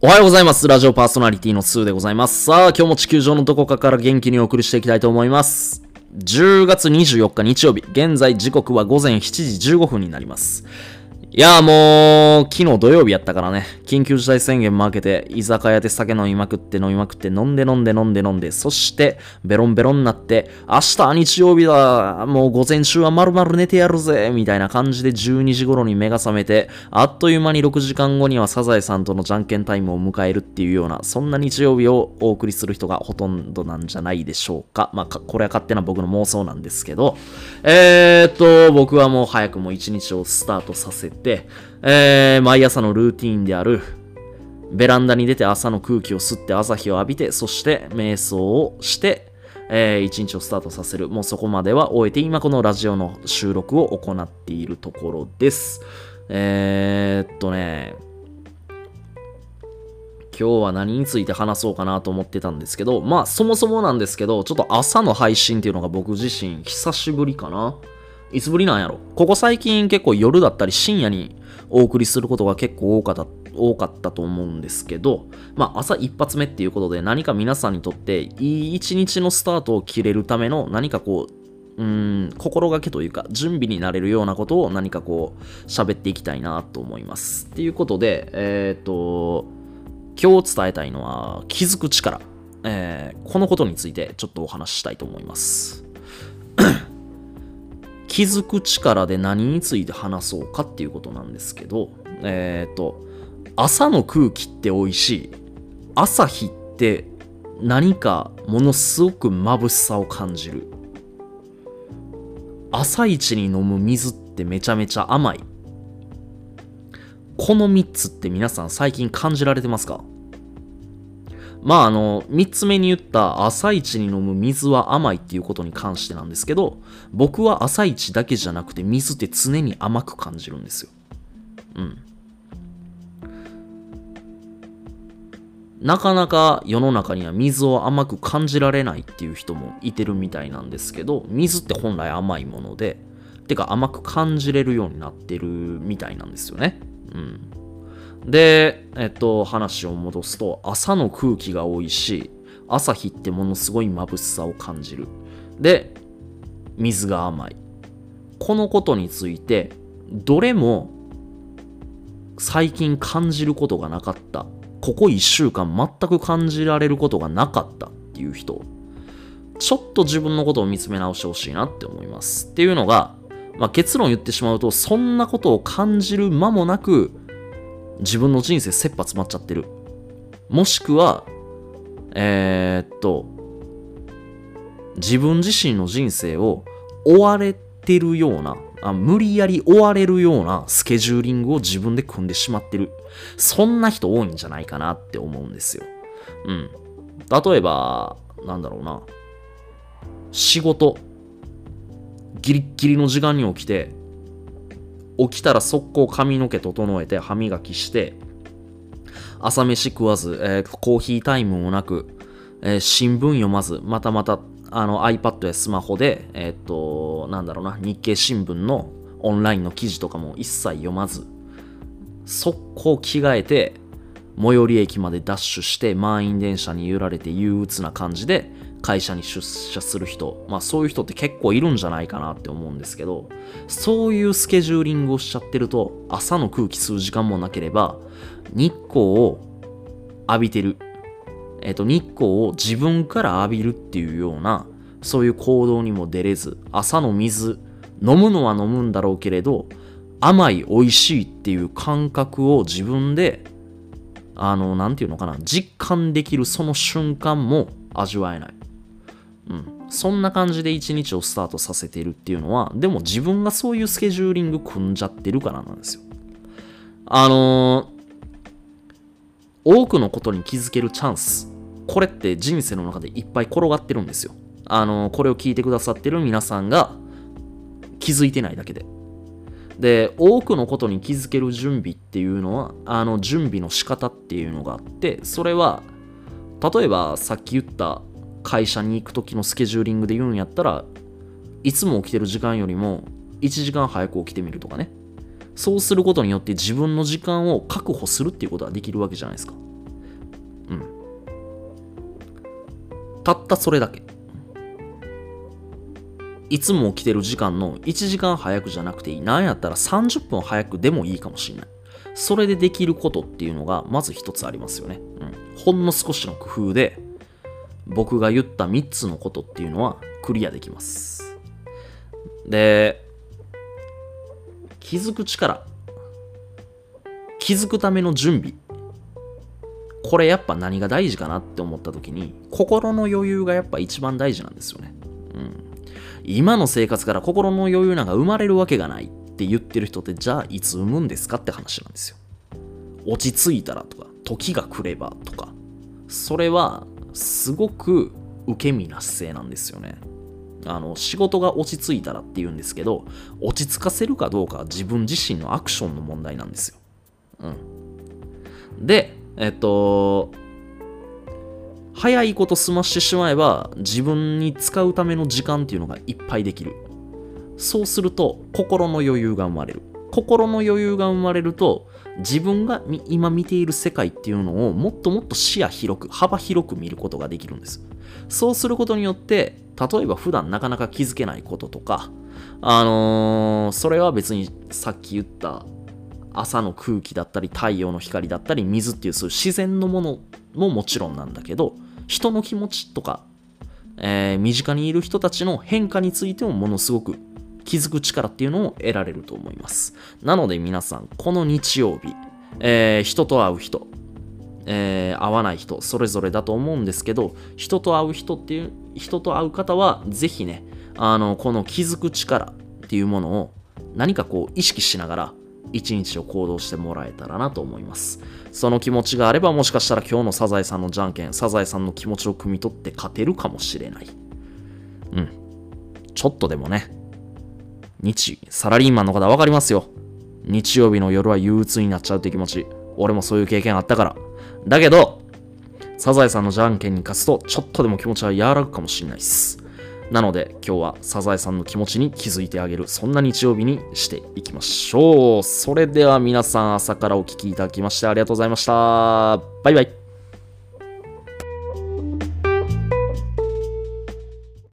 おはようございます。ラジオパーソナリティのスーでございます。さあ、今日も地球上のどこかから元気にお送りしていきたいと思います。10月24日日曜日、現在時刻は午前7時15分になります。いやーもう、昨日土曜日やったからね、緊急事態宣言も明けて、居酒屋で酒飲みまくって、飲んで、そして、ベロンベロンになって、明日日曜日だ、もう午前中は丸々寝てやるぜ、みたいな感じで12時頃に目が覚めて、あっという間に6時間後にはサザエさんとのじゃんけんタイムを迎えるっていうような、そんな日曜日をお送りする人がほとんどなんじゃないでしょうか。まあ、これは勝手な僕の妄想なんですけど、僕はもう早くも一日をスタートさせて、毎朝のルーティーンであるベランダに出て朝の空気を吸って朝日を浴びて、そして瞑想をして、一日をスタートさせる。もうそこまでは終えて、今このラジオの収録を行っているところです。今日は何について話そうかなと思ってたんですけど、まあそもそもなんですけど、ちょっと朝の配信っていうのが僕自身久しぶりかな。いつぶりなんやろ。ここ最近結構夜だったり深夜にお送りすることが結構多かったと思うんですけど、まあ朝一発目っていうことで、何か皆さんにとっていい一日のスタートを切れるための何かこう、心がけというか準備になれるようなことを何かこう喋っていきたいなと思います。っていうことで、今日伝えたいのは気づく力。このことについてちょっとお話ししたいと思います。気づく力で何について話そうかっていうことなんですけど、朝の空気って美味しい。朝日って何かものすごく眩しさを感じる。朝一に飲む水ってめちゃめちゃ甘い。この3つって皆さん最近感じられてますか？まあ3つ目に言った朝一に飲む水は甘いっていうことに関してなんですけど、僕は朝一だけじゃなくて水って常に甘く感じるんですよ。なかなか世の中には水を甘く感じられないっていう人もいてるみたいなんですけど、水って本来甘いもので、てか甘く感じれるようになってるみたいなんですよね。で、話を戻すと、朝の空気が美味しい。朝日ってものすごい眩しさを感じる。で、水が甘い。このことについて、どれも最近感じることがなかった。ここ1週間全く感じられることがなかったっていう人、ちょっと自分のことを見つめ直してほしいなって思います。っていうのが、まあ、結論言ってしまうと、そんなことを感じる間もなく、自分の人生切羽詰まっちゃってる。もしくは、自分自身の人生を追われてるような、無理やり追われるようなスケジューリングを自分で組んでしまってる。そんな人多いんじゃないかなって思うんですよ。例えば、なんだろうな。仕事。ギリッギリの時間に起きて、起きたら速攻髪の毛整えて歯磨きして朝飯食わず、コーヒータイムもなく、新聞読まず、またiPad やスマホで日経新聞のオンラインの記事とかも一切読まず、速攻着替えて最寄り駅までダッシュして満員電車に揺られて憂鬱な感じで会社に出社する人、まあそういう人って結構いるんじゃないかなって思うんですけど、そういうスケジューリングをしちゃってると、朝の空気吸う時間もなければ、日光を浴びてる。日光を自分から浴びるっていうような、そういう行動にも出れず、朝の水、飲むのは飲むんだろうけれど、甘い、美味しいっていう感覚を自分で、実感できるその瞬間も味わえない。そんな感じで一日をスタートさせているっていうのは、でも自分がそういうスケジューリング組んじゃってるからなんですよ。多くのことに気づけるチャンス、これって人生の中でいっぱい転がってるんですよ。これを聞いてくださってる皆さんが気づいてないだけで。で、多くのことに気づける準備っていうのは、準備の仕方っていうのがあって、それは、例えばさっき言った会社に行く時のスケジューリングで言うんやったら、いつも起きてる時間よりも1時間早く起きてみるとかね。そうすることによって自分の時間を確保するっていうことができるわけじゃないですか。たったそれだけ。いつも起きてる時間の1時間早くじゃなくていい。なんやったら30分早くでもいいかもしれない。それでできることっていうのがまず一つありますよね。ほんの少しの工夫で僕が言った3つのことっていうのはクリアできます。で、気づく力。気づくための準備。これやっぱ何が大事かなって思った時に、心の余裕がやっぱ一番大事なんですよね。今の生活から心の余裕なんか生まれるわけがないって言ってる人って、じゃあいつ生むんですかって話なんですよ。落ち着いたらとか、時が来ればとか、それはすごく受け身な姿勢なんですよね。仕事が落ち着いたらって言うんですけど、落ち着かせるかどうかは自分自身のアクションの問題なんですよ。で、早いこと済ましてしまえば自分に使うための時間っていうのがいっぱいできる。そうすると心の余裕が生まれる。心の余裕が生まれると、自分が今見ている世界っていうのをもっともっと視野広く、幅広く見ることができるんです。そうすることによって、例えば普段なかなか気づけないこととか、それは別にさっき言った朝の空気だったり、太陽の光だったり、水っていうそういう自然のものももちろんなんだけど、人の気持ちとか、身近にいる人たちの変化についてもものすごく気づく力っていうのを得られると思います。なので皆さん、この日曜日、人と会う人、会わない人、それぞれだと思うんですけど、人と会う方はぜひね、この気づく力っていうものを何かこう意識しながら一日を行動してもらえたらなと思います。その気持ちがあれば、もしかしたら今日のサザエさんのじゃんけん、サザエさんの気持ちを汲み取って勝てるかもしれない。ちょっとでもね、サラリーマンの方はわかりますよ。日曜日の夜は憂鬱になっちゃうって気持ち。俺もそういう経験あったから。だけど、サザエさんのじゃんけんに勝つと、ちょっとでも気持ちは和らぐかもしれないです。なので今日はサザエさんの気持ちに気づいてあげる、そんな日曜日にしていきましょう。それでは皆さん、朝からお聞きいただきましてありがとうございました。バイバイ。